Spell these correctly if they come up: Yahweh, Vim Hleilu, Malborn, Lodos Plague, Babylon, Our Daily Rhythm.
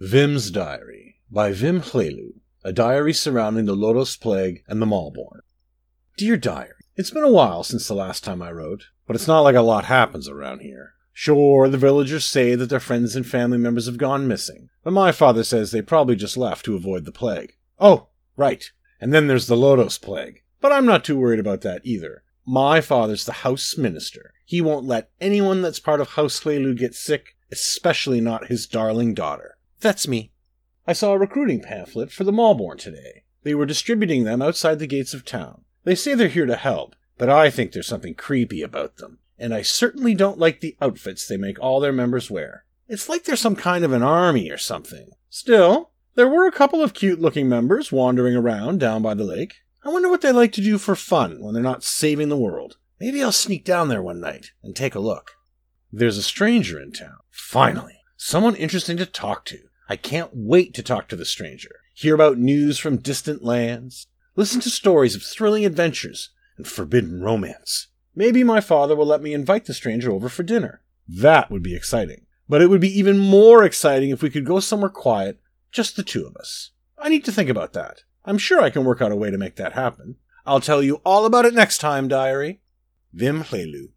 Vim's Diary by Vim Hleilu, a diary surrounding the Lodos Plague and the Malborn. Dear Diary, it's been a while since the last time I wrote, but it's not like a lot happens around here. Sure, the villagers say that their friends and family members have gone missing, but my father says they probably just left to avoid the plague. Oh, right, and then there's the Lodos Plague, but I'm not too worried about that either. My father's the house minister. He won't let anyone that's part of House Hleilu get sick, especially not his darling daughter. That's me. I saw a recruiting pamphlet for the Malborn today. They were distributing them outside the gates of town. They say they're here to help, but I think there's something creepy about them, and I certainly don't like the outfits they make all their members wear. It's like they're some kind of an army or something. Still, there were a couple of cute-looking members wandering around down by the lake. I wonder what they like to do for fun when they're not saving the world. Maybe I'll sneak down there one night and take a look. There's a stranger in town. Finally, someone interesting to talk to. I can't wait to talk to the stranger, hear about news from distant lands, listen to stories of thrilling adventures and forbidden romance. Maybe my father will let me invite the stranger over for dinner. That would be exciting. But it would be even more exciting if we could go somewhere quiet, just the two of us. I need to think about that. I'm sure I can work out a way to make that happen. I'll tell you all about it next time, diary. Vim Hleilu.